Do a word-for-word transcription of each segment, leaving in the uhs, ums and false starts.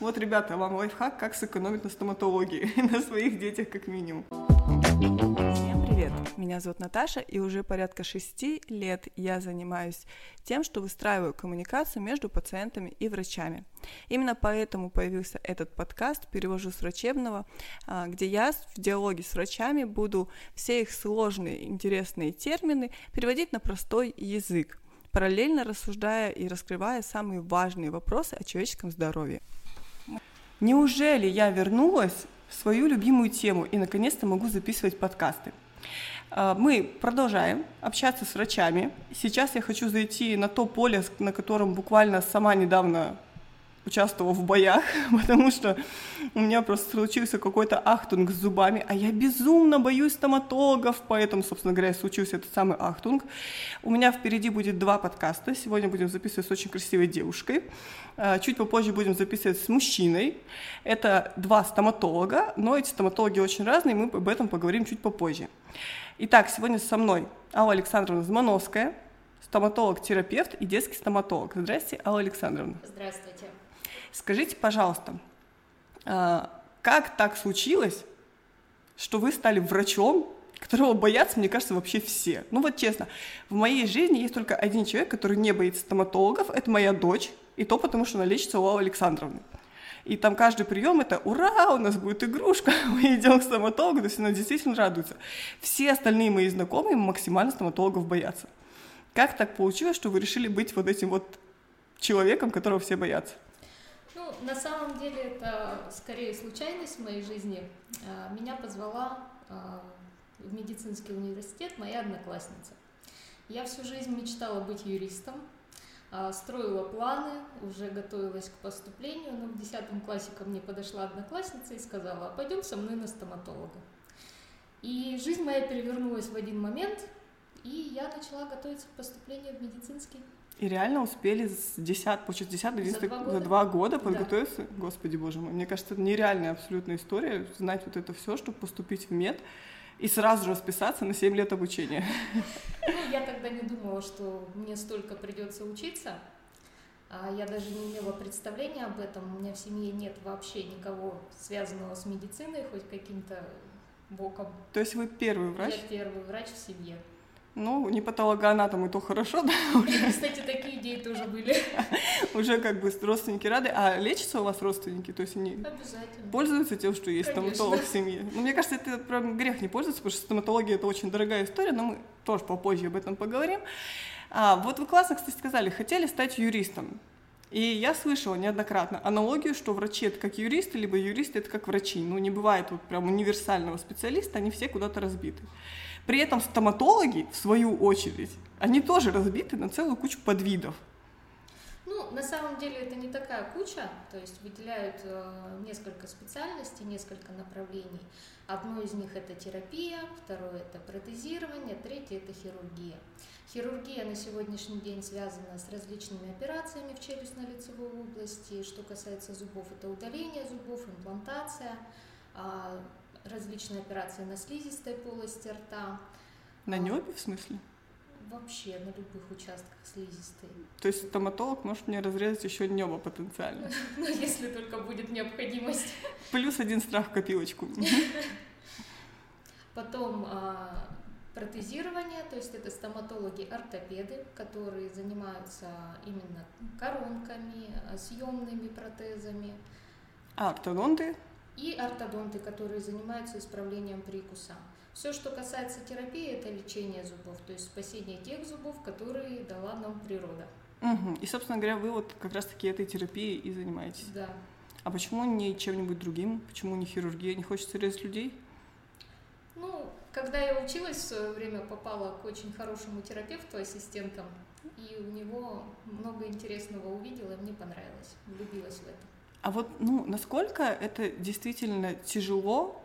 Вот, ребята, вам лайфхак, как сэкономить на стоматологии, на своих детях как минимум. Всем привет! Меня зовут Наташа, и уже порядка шести лет я занимаюсь тем, что выстраиваю коммуникацию между пациентами и врачами. Именно поэтому появился этот подкаст «Перевожу с врачебного», где я в диалоге с врачами буду все их сложные, интересные термины переводить на простой язык, параллельно рассуждая и раскрывая самые важные вопросы о человеческом здоровье. Неужели я вернулась в свою любимую тему и наконец-то могу записывать подкасты? Мы продолжаем общаться с врачами. Сейчас я хочу зайти на то поле, на котором буквально сама недавно участвовала в боях, потому что у меня просто случился какой-то ахтунг с зубами, а я безумно боюсь стоматологов, поэтому, собственно говоря, случился этот самый ахтунг. У меня впереди будет два подкаста. Сегодня будем записывать с очень красивой девушкой, чуть попозже будем записывать с мужчиной. Это два стоматолога, но эти стоматологи очень разные, мы об этом поговорим чуть попозже. Итак, сегодня со мной Алла Александровна Змановская, стоматолог-терапевт и детский стоматолог. Здравствуйте, Алла Александровна. Здравствуйте. Скажите, пожалуйста, как так случилось, что вы стали врачом, которого боятся, мне кажется, вообще все? Ну вот честно, в моей жизни есть только один человек, который не боится стоматологов, это моя дочь, и то потому, что она лечится у Аллы Александровны. И там каждый прием это «Ура, у нас будет игрушка, мы идем к стоматологу», то есть она действительно радуется. Все остальные мои знакомые максимально стоматологов боятся. Как так получилось, что вы решили быть вот этим вот человеком, которого все боятся? Ну, на самом деле, это скорее случайность в моей жизни. Меня позвала в медицинский университет моя одноклассница. Я всю жизнь мечтала быть юристом, строила планы, уже готовилась к поступлению, но в десятом классе ко мне подошла одноклассница и сказала: «Пойдем со мной на стоматолога». И жизнь моя перевернулась в один момент, и я начала готовиться к поступлению в медицинский. И реально успели с десятого по шестидесятый до одиннадцатого за, за два года подготовиться. Да. Господи боже мой, мне кажется, это нереальная абсолютная история, знать вот это все, чтобы поступить в мед и сразу же расписаться на семь лет обучения. Ну, я тогда не думала, что мне столько придется учиться. Я даже не имела представления об этом. У меня в семье нет вообще никого, связанного с медициной, хоть каким-то боком. То есть вы первый врач? Я первый врач в семье. Ну, не патологоанатом, и то хорошо, да? Кстати, такие идеи тоже были. Уже как бы родственники рады. А лечатся у вас родственники? То есть они пользуются тем, что есть стоматолог в семье? Ну, мне кажется, это прям грех не пользоваться, потому что стоматология – это очень дорогая история, но мы тоже попозже об этом поговорим. А, вот вы классно, кстати, сказали, хотели стать юристом. И я слышала неоднократно аналогию, что врачи – это как юристы, либо юристы – это как врачи. Ну, не бывает вот прям универсального специалиста, они все куда-то разбиты. При этом стоматологи, в свою очередь, они тоже разбиты на целую кучу подвидов. Ну, на самом деле это не такая куча, то есть выделяют э, несколько специальностей, несколько направлений. Одно из них это терапия, второе это протезирование, третье это хирургия. Хирургия на сегодняшний день связана с различными операциями в челюстно-лицевой области. Что касается зубов, это удаление зубов, имплантация, э, различные операции на слизистой полости рта. На небе, в смысле? Вообще на любых участках слизистой. То есть стоматолог может мне разрезать еще небо потенциально? Ну, если только будет необходимость. Плюс один страх в копилочку. Потом протезирование, то есть это стоматологи-ортопеды, которые занимаются именно коронками, съемными протезами. А ортодонты? И ортодонты, которые занимаются исправлением прикуса. Все, что касается терапии, это лечение зубов, то есть спасение тех зубов, которые дала нам природа. Угу. И, собственно говоря, вы вот как раз-таки этой терапией и занимаетесь. Да. А почему не чем-нибудь другим? Почему не хирургия? Не хочется резать людей? Ну, когда я училась в свое время, попала к очень хорошему терапевту, ассистентам, и у него много интересного увидела, и мне понравилось, влюбилась в это. А вот, ну, насколько это действительно тяжело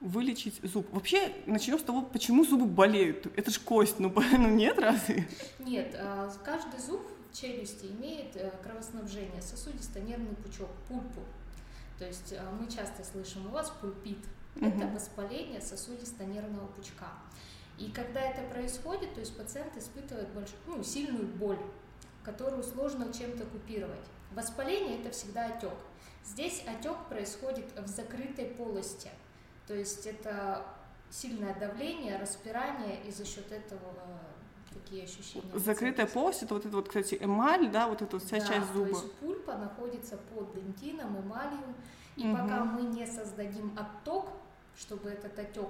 вылечить зуб? Вообще, начнем с того, почему зубы болеют. Это ж кость, ну, ну нет разве? Нет, каждый зуб в челюсти имеет кровоснабжение, сосудисто-нервный пучок, пульпу. То есть мы часто слышим, у вас пульпит. Угу. Это воспаление сосудисто-нервного пучка. И когда это происходит, то есть пациент испытывает большую, ну, сильную боль. которую сложно чем-то купировать. Воспаление – это всегда отек. Здесь отек происходит в закрытой полости, то есть это сильное давление, распирание, и за счет этого такие ощущения. Закрытая полость – это вот эта вот, кстати, эмаль, да, вот эта вот вся да, часть зуба. То есть пульпа находится под дентином, эмалью, и угу. пока мы не создадим отток, чтобы этот отек.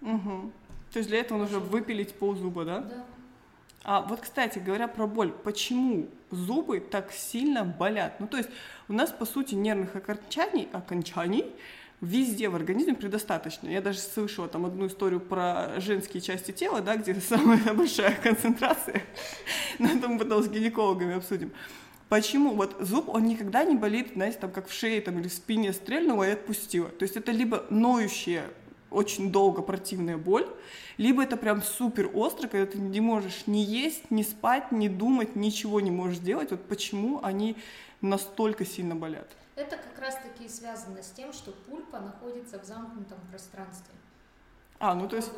Угу. То есть для этого нужно выпилить ползуба, да? Да. А вот, кстати, говоря про боль, почему зубы так сильно болят? Ну, то есть у нас, по сути, нервных окончаний, окончаний везде в организме предостаточно. Я даже слышала там одну историю про женские части тела, да, где самая большая концентрация. Но это мы потом с гинекологами обсудим. Почему? Вот зуб, он никогда не болит, знаете, там, как в шее там, или в спине стрельнуло и отпустило. То есть это либо ноющие, очень долго противная боль, либо это прям супер остро, когда ты не можешь ни есть, ни спать, ни думать, ничего не можешь делать. Вот почему они настолько сильно болят? Это как раз-таки связано с тем, что пульпа находится в замкнутом пространстве. А, ну то есть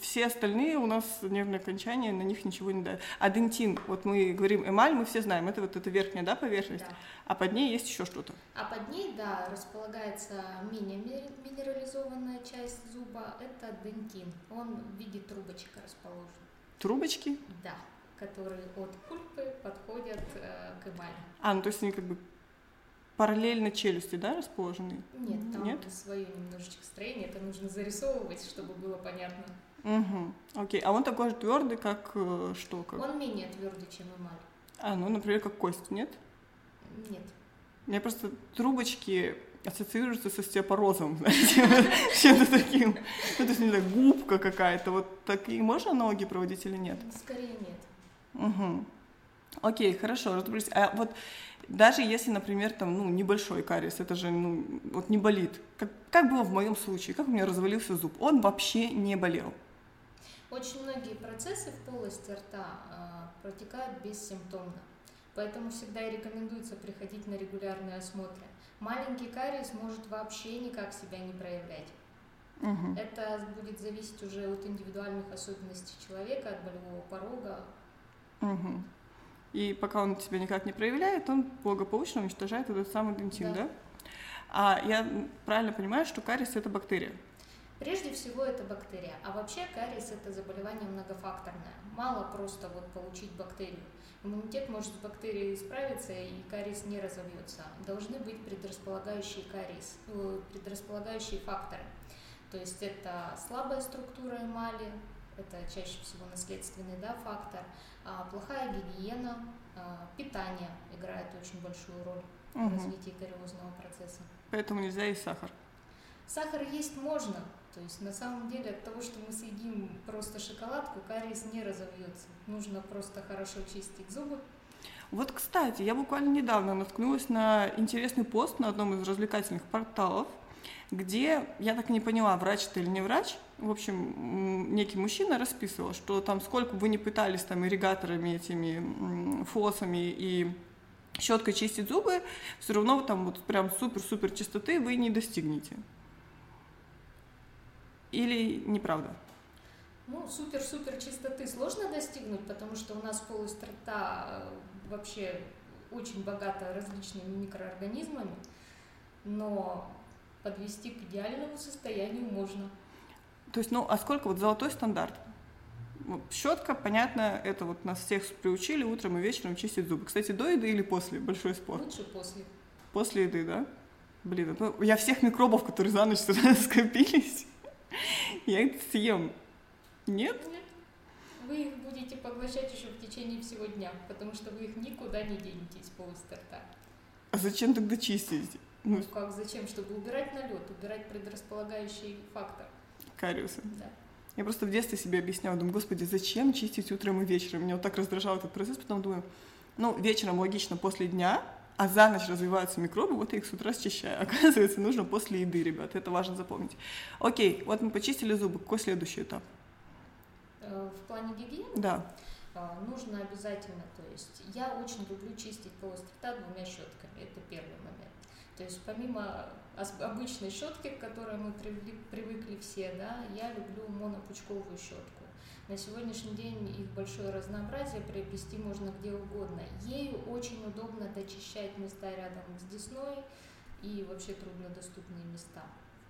все остальные у нас нервные окончания, на них ничего не дают. А дентин, вот мы говорим эмаль, мы все знаем, это вот эта верхняя, да, поверхность, да. А под ней есть еще что-то. А под ней, да, располагается менее минерализованная часть зуба, это дентин, он в виде трубочек расположен. Трубочки? Да, которые от пульпы подходят э, к эмали. А, ну то есть они как бы... Параллельно челюсти, да, расположены? Нет, там Нет? свое немножечко строение, это нужно зарисовывать, чтобы было понятно. Угу, окей. А он такой же твердый, как э, что? Как? Он менее твердый, чем эмаль. А, ну, например, как кость, нет? Нет. У меня просто трубочки ассоциируются со стеопорозом, знаете, с чем-то таким. Ну, то есть, не знаю, губка какая-то. Вот такие можно аналогии проводить или нет? Скорее нет. Угу. Окей, хорошо, разобрались. А вот даже если, например, там, ну, небольшой кариес, это же, ну, вот не болит. Как, как было в моем случае? Как у меня развалился зуб? Он вообще не болел. Очень многие процессы в полости рта э, протекают бессимптомно. Поэтому всегда рекомендуется приходить на регулярные осмотры. Маленький кариес может вообще никак себя не проявлять. Угу. Это будет зависеть уже от индивидуальных особенностей человека, от болевого порога. Угу. И пока он себя никак не проявляет, он благополучно уничтожает этот самый дентин, да? да? А я правильно понимаю, что кариес – это бактерия? Прежде всего, это бактерия. А вообще кариес – это заболевание многофакторное. Мало просто вот получить бактерию. Иммунитет может с бактерией справиться, и кариес не разовьется. Должны быть предрасполагающие, кариес, предрасполагающие факторы. То есть это слабая структура эмали, это чаще всего наследственный, да, фактор, а плохая гигиена, а питание играет очень большую роль угу. в развитии кариозного процесса. Поэтому нельзя есть сахар? Сахар есть можно, то есть на самом деле от того, что мы съедим просто шоколадку, кариес не разовьется, нужно просто хорошо чистить зубы. Вот, кстати, я буквально недавно наткнулась на интересный пост на одном из развлекательных порталов, где, я так и не поняла, врач ты или не врач, в общем, некий мужчина расписывал, что там сколько бы вы ни пытались там ирригаторами, этими флоссами и щеткой чистить зубы, все равно там вот прям супер-супер чистоты вы не достигнете. Или неправда? Ну, супер-супер чистоты сложно достигнуть, потому что у нас полость рта вообще очень богата различными микроорганизмами, но... подвести к идеальному состоянию можно. То есть, ну, а сколько вот золотой стандарт? Вот, щетка, понятно, это вот нас всех приучили утром и вечером чистить зубы. Кстати, до еды или после? Большой спор. Лучше после. После еды, да? Блин, ну, я всех микробов, которые за ночь скопились, я их съем. Нет? Нет. Вы их будете поглощать еще в течение всего дня, потому что вы их никуда не денете из полости рта. А зачем тогда чистить? Ну, ну как, зачем? Чтобы убирать налет, убирать предрасполагающий фактор. Кариусы. Да. Я просто в детстве себе объясняла, думаю, господи, зачем чистить утром и вечером? Меня вот так раздражал этот процесс, потом думаю, ну, вечером логично после дня, а за ночь развиваются микробы, вот я их с утра счищаю. Оказывается, нужно после еды, ребят, это важно запомнить. Окей, вот мы почистили зубы, какой следующий этап? В плане гигиены? Да. Нужно обязательно, то есть я очень люблю чистить полость рта двумя щетками, это первый момент. То есть помимо обычной щетки, к которой мы привыкли все, да, я люблю монопучковую щетку. На сегодняшний день их большое разнообразие, приобрести можно где угодно. Ею очень удобно дочищать места рядом с десной и вообще труднодоступные места.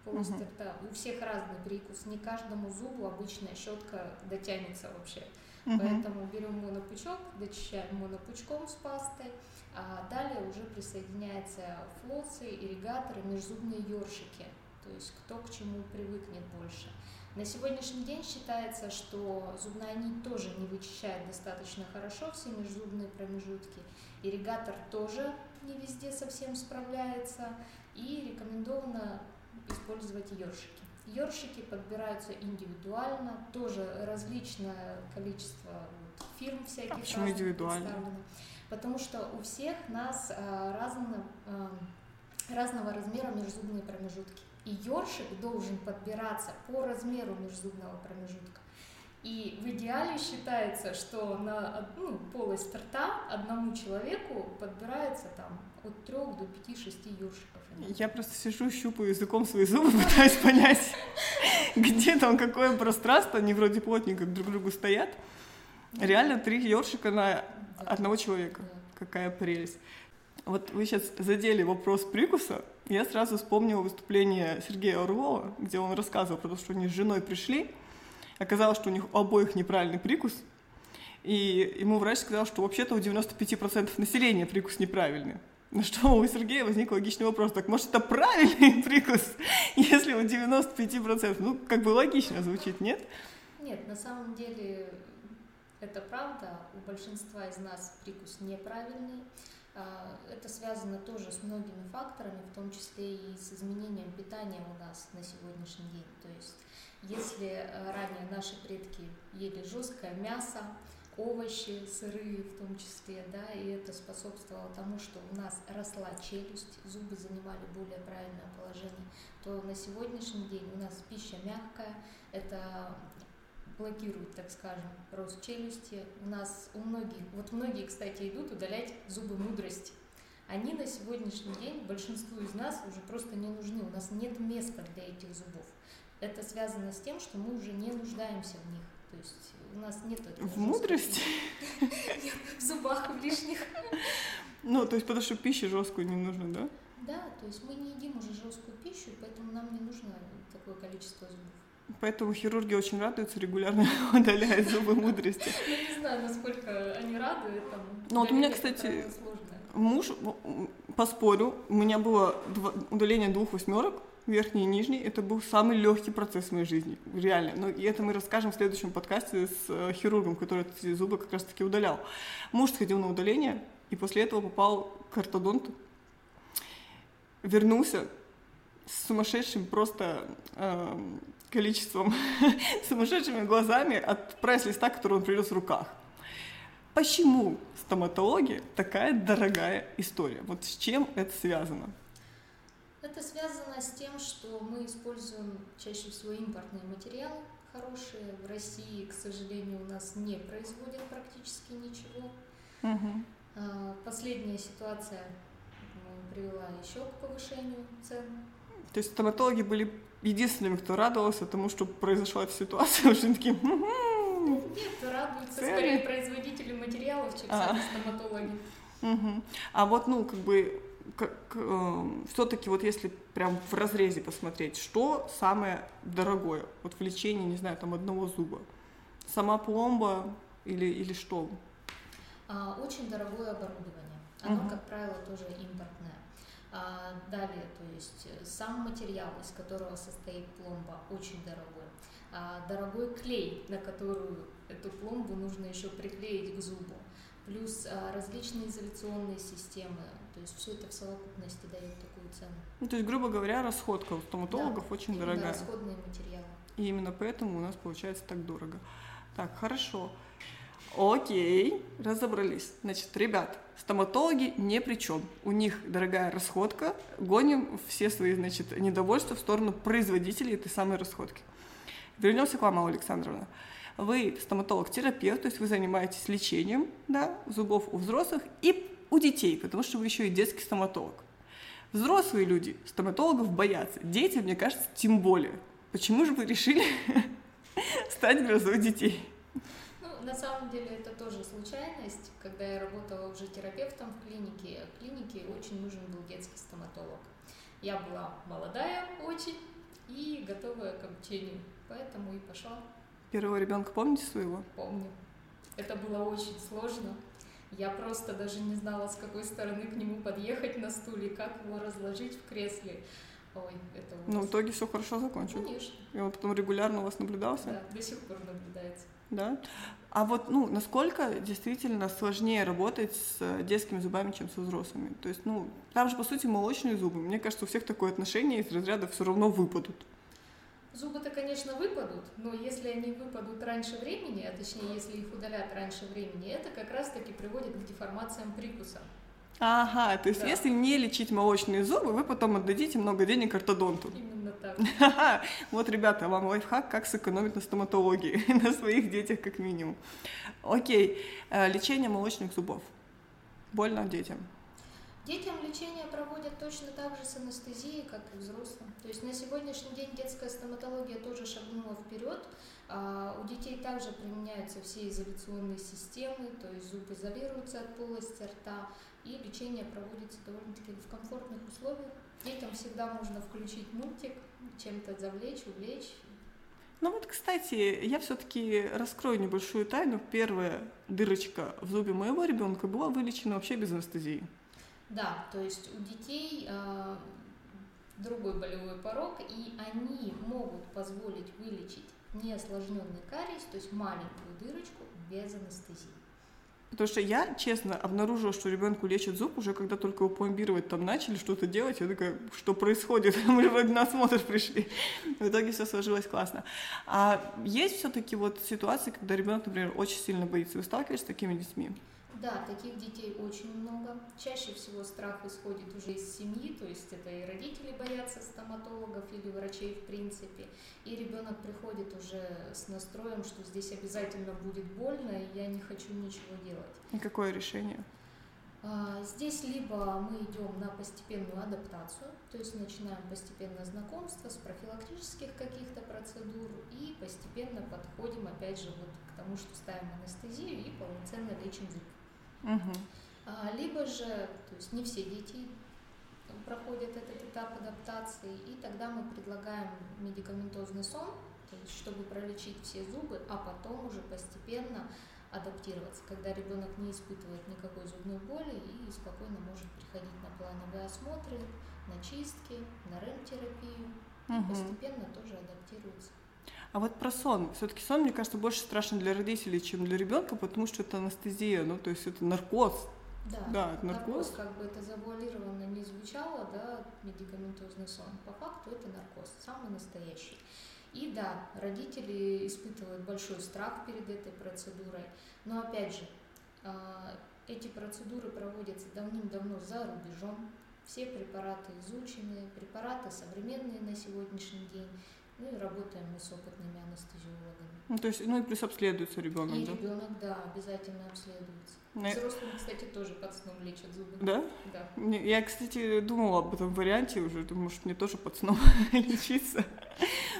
Полость uh-huh. рта. У всех разный прикус, не каждому зубу обычная щетка дотянется вообще. Uh-huh. Поэтому берем монопучок, дочищаем монопучком с пастой, а далее уже присоединяются флоссы, ирригаторы, межзубные ёршики. То есть кто к чему привыкнет больше. На сегодняшний день считается, что зубная нить тоже не вычищает достаточно хорошо все межзубные промежутки. Ирригатор тоже не везде совсем справляется. И рекомендовано использовать ёршики. Ёршики подбираются индивидуально, тоже различное количество фирм всяких. А почему индивидуально? Потому что у всех нас разного, разного размера межзубные промежутки. И ёршик должен подбираться по размеру межзубного промежутка. И в идеале считается, что на одну полость рта одному человеку подбирается там от трех до пяти-шести ёршиков. Я просто сижу, щупаю языком свои зубы, пытаюсь понять, где там какое пространство, они вроде плотненько друг к другу стоят. Реально три ёршика на одного человека. Какая прелесть. Вот вы сейчас задели вопрос прикуса. Я сразу вспомнила выступление Сергея Орлова, где он рассказывал про то, что они с женой пришли. Оказалось, что у них у обоих неправильный прикус. И ему врач сказал, что вообще-то у девяносто пять процентов населения прикус неправильный. На что у Сергея возник логичный вопрос. Так может, это правильный прикус, если у девяносто пять процентов? Ну, как бы логично звучит, нет? Нет, на самом деле это правда. У большинства из нас прикус неправильный. Это связано тоже с многими факторами, в том числе и с изменением питания у нас на сегодняшний день. То есть, если ранее наши предки ели жесткое мясо, овощи, сыры в том числе, да, и это способствовало тому, что у нас росла челюсть, зубы занимали более правильное положение, то на сегодняшний день у нас пища мягкая, это блокирует, так скажем, рост челюсти. У нас у многих, вот многие, кстати, идут удалять зубы мудрости. Они на сегодняшний день большинству из нас уже просто не нужны. У нас нет места для этих зубов. Это связано с тем, что мы уже не нуждаемся в них. То есть у нас нет этого. В мудрости? Нет, в зубах, в лишних. Ну, то есть потому что пищи жесткую не нужно, да? Да, то есть мы не едим уже жесткую пищу, поэтому нам не нужно такое количество зубов. Поэтому хирурги очень радуются, регулярно удаляют зубы мудрости. Я не знаю, насколько они рады этому. Ну вот у меня, кстати, муж, поспорю, у меня было удаление двух восьмерок, верхний и нижний. Это был самый легкий процесс в моей жизни, реально. Но и это мы расскажем в следующем подкасте с хирургом, который эти зубы как раз-таки удалял. Муж сходил на удаление и после этого попал к ортодонту. Вернулся с сумасшедшим просто... Э- количеством сумасшедшими глазами от прайс-листа, который он привез в руках. Почему стоматология такая дорогая история? Вот с чем это связано? Это связано с тем, что мы используем чаще всего импортные материалы хорошие. В России, к сожалению, у нас не производят практически ничего. Угу. Последняя ситуация привела еще к повышению цен. То есть стоматологи были единственными, кто радовался тому, что произошла эта ситуация, очень такие... Нет, радуются скорее производители материалов, чем сами стоматологи. Угу. А вот, ну, как бы, как, э, все-таки вот если прям в разрезе посмотреть, что самое дорогое? Вот в лечении, не знаю, там одного зуба. Сама пломба или, или что? А, очень дорогое оборудование. Оно, угу. как правило, тоже импортное. А далее, то есть сам материал, из которого состоит пломба, очень дорогой. А дорогой клей, на которую эту пломбу нужно еще приклеить к зубу. Плюс а, различные изоляционные системы. То есть все это в совокупности дает такую цену. Ну, то есть, грубо говоря, расходка у стоматологов да, очень дорогая. Да, расходные материалы. И именно поэтому у нас получается так дорого. Так, хорошо. Окей, разобрались. Значит, ребят, стоматологи ни при чем. У них дорогая расходка. Гоним все свои, значит, недовольства в сторону производителей этой самой расходки. Вернемся к вам, Алла Александровна. Вы стоматолог-терапевт, то есть вы занимаетесь лечением, да, зубов у взрослых и у детей, потому что вы еще и детский стоматолог. Взрослые люди стоматологов боятся. Дети, мне кажется, тем более. Почему же вы решили стать грозой детей? Ну, на самом деле это тоже случайность. Когда я работала уже терапевтом в клинике, клинике очень нужен был детский стоматолог. Я была молодая очень и готовая к обучению, поэтому и пошла. Первого ребенка помните своего? Помню. Это было очень сложно. Я просто даже не знала, с какой стороны к нему подъехать на стуле, как его разложить в кресле. Ой, это ужас. Но в итоге все хорошо закончилось? Конечно. И он потом регулярно у вас наблюдался? Да, до сих пор наблюдается. Да? А вот, ну, насколько действительно сложнее работать с детскими зубами, чем со взрослыми? То есть, ну, там же, по сути, молочные зубы. Мне кажется, у всех такое отношение, из разряда все равно выпадут. Зубы-то, конечно, выпадут, но если они выпадут раньше времени, а точнее, если их удалят раньше времени, это как раз-таки приводит к деформациям прикуса. Ага, то есть да. Если не лечить молочные зубы, вы потом отдадите много денег ортодонту. Именно так. Ха-ха. Вот, ребята, вам лайфхак, как сэкономить на стоматологии, на своих детях как минимум. Окей, лечение молочных зубов. Больно детям? Детям лечение проводят точно так же с анестезией, как и взрослым. То есть на сегодняшний день детская стоматология тоже шагнула вперед. У детей также применяются все изоляционные системы, то есть зубы изолируются от полости рта, и лечение проводится довольно-таки в комфортных условиях. Детям всегда можно включить мультик, чем-то завлечь, увлечь. Ну вот, кстати, я все-таки раскрою небольшую тайну. Первая дырочка в зубе моего ребенка была вылечена вообще без анестезии. Да, то есть у детей э, другой болевой порог, и они могут позволить вылечить неосложненный кариес, то есть маленькую дырочку без анестезии. Потому что я, честно, обнаружила, что ребенку лечат зуб уже, когда только его пломбировать там начали, что-то делать. Я такая, что происходит? Мы же вроде на осмотр пришли. В итоге все сложилось классно. А есть все-таки вот ситуации, когда ребенок, например, очень сильно боится. Вы сталкиваетесь с такими детьми? Да, таких детей очень много. Чаще всего страх исходит уже из семьи, то есть это и родители боятся стоматологов или врачей в принципе, и ребенок приходит уже с настроем, что здесь обязательно будет больно, и я не хочу ничего делать. И какое решение? Здесь либо мы идем на постепенную адаптацию, то есть начинаем постепенно знакомство с профилактических каких-то процедур и постепенно подходим опять же вот к тому, что ставим анестезию и полноценно лечим зуб. Угу. Либо же, то есть не все дети проходят этот этап адаптации, и тогда мы предлагаем медикаментозный сон, то есть чтобы пролечить все зубы, а потом уже постепенно адаптироваться, когда ребенок не испытывает никакой зубной боли и спокойно может приходить на плановые осмотры, на чистки, на рэм-терапию, угу. И постепенно тоже адаптируется. А вот про сон. Все-таки сон, мне кажется, больше страшен для родителей, чем для ребенка, потому что это анестезия, ну, то есть это наркоз. Да, да это наркоз. наркоз, как бы это завуалированно не звучало, да, медикаментозный сон. По факту это наркоз, самый настоящий. И да, родители испытывают большой страх перед этой процедурой, но опять же, эти процедуры проводятся давным-давно за рубежом, все препараты изучены, препараты современные на сегодняшний день. Ну и работаем мы с опытными анестезиологами. Ну, то есть, ну и плюс обследуется ребенок. И да? Ребенок, да, обязательно обследуется. Нет. Взрослым, кстати, тоже под сном лечат зубы. Да? Да. Я, кстати, думала об этом варианте уже. Думаю, что мне тоже под сном лечиться.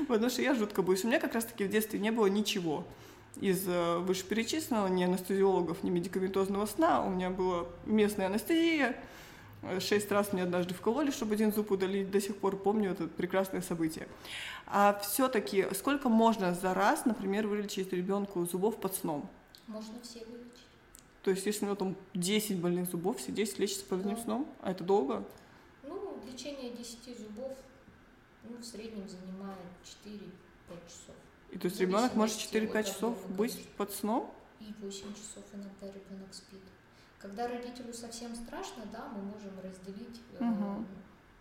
Потому что я жутко боюсь. У меня как раз-таки в детстве не было ничего из вышеперечисленного, ни анестезиологов, ни медикаментозного сна. У меня была местная анестезия. Шесть раз мне однажды вкололи, чтобы один зуб удалить. До сих пор помню это прекрасное событие. А все-таки сколько можно за раз, например, вылечить ребенку зубов под сном? Можно все вылечить. То есть если у него там десять больных зубов, все десять лечатся под одним да. сном? А это долго? Ну, лечение десяти зубов ну, в среднем занимает четыре-пять часов. И то есть ребенок может четыре-пять часов быть под сном? И восемь часов иногда ребенок спит. Когда родителю совсем страшно, да, мы можем разделить э, угу.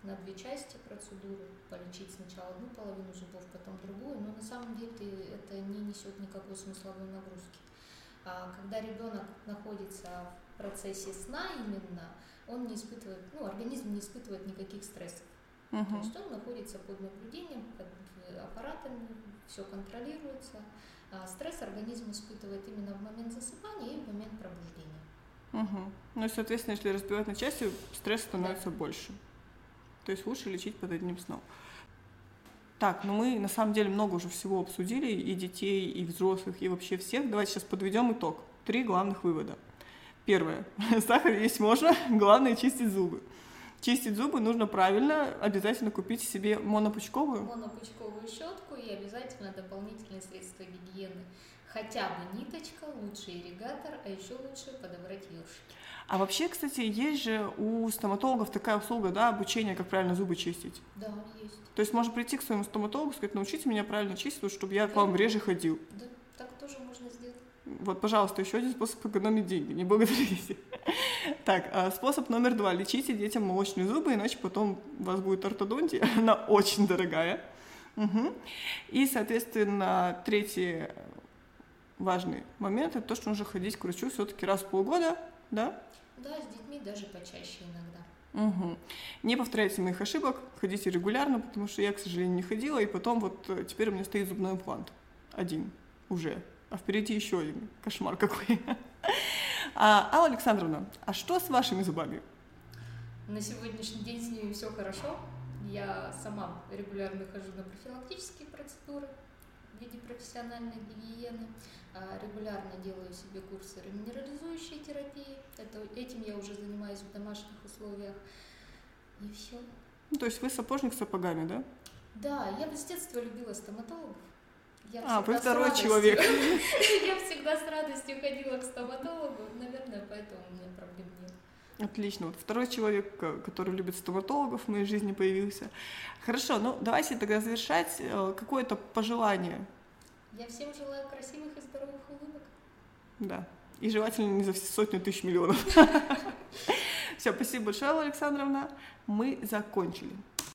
на две части процедуру, полечить сначала одну половину зубов, потом другую, но на самом деле это не несет никакой смысловой нагрузки. А когда ребенок находится в процессе сна именно, он не испытывает, ну, организм не испытывает никаких стрессов. Угу. То есть он находится под наблюдением, под аппаратами, все контролируется. А стресс организм испытывает именно в момент засыпания и в момент пробуждения. Угу. Ну и, соответственно, если разбивать на части, стресс становится да. больше. То есть лучше лечить под одним сном. Так, ну мы на самом деле много уже всего обсудили, и детей, и взрослых, и вообще всех. Давайте сейчас подведем итог. Три главных вывода. Первое. Сахар есть можно, главное чистить зубы. Чистить зубы нужно правильно, обязательно купите себе монопучковую. Монопучковую щетку и обязательно дополнительные средства гигиены. Хотя бы ниточка, лучше ирригатор, а еще лучше подобрать ёршик. А вообще, кстати, есть же у стоматологов такая услуга, да, обучение, как правильно зубы чистить. Да, есть. То есть можно прийти к своему стоматологу и сказать, научите меня правильно чистить, чтобы я к вам реже ходил. Да, так тоже можно сделать. Вот, пожалуйста, еще один способ экономить деньги, не благодарите. Так, способ номер два. Лечите детям молочные зубы, иначе потом у вас будет ортодонтия, она очень дорогая. Угу. И, соответственно, третий важный момент, это то, что нужно ходить к врачу все-таки раз в полгода, да? Да, с детьми даже почаще иногда. Угу. Не повторяйте моих ошибок, ходите регулярно, потому что я, к сожалению, не ходила, и потом вот теперь у меня стоит зубной имплант. Один уже. А впереди еще один. Кошмар какой. А, Алла Александровна, а что с вашими зубами? На сегодняшний день с ними все хорошо. Я сама регулярно хожу на профилактические процедуры в виде профессиональной гигиены. Регулярно делаю себе курсы реминерализующей терапии. Это, этим я уже занимаюсь в домашних условиях. И все. Ну, то есть вы сапожник с сапогами, да? Да, я с детства любила стоматологов. Я а, вы второй радостью, человек. Я всегда с радостью ходила к стоматологу, наверное, поэтому у меня проблем нет. Отлично, вот второй человек, который любит стоматологов, в моей жизни появился. Хорошо, ну давайте тогда завершать. Какое-то пожелание? Я всем желаю красивых и здоровых улыбок. Да, и желательно не за сотню тысяч миллионов. Все, спасибо большое, Алла Александровна. Мы закончили.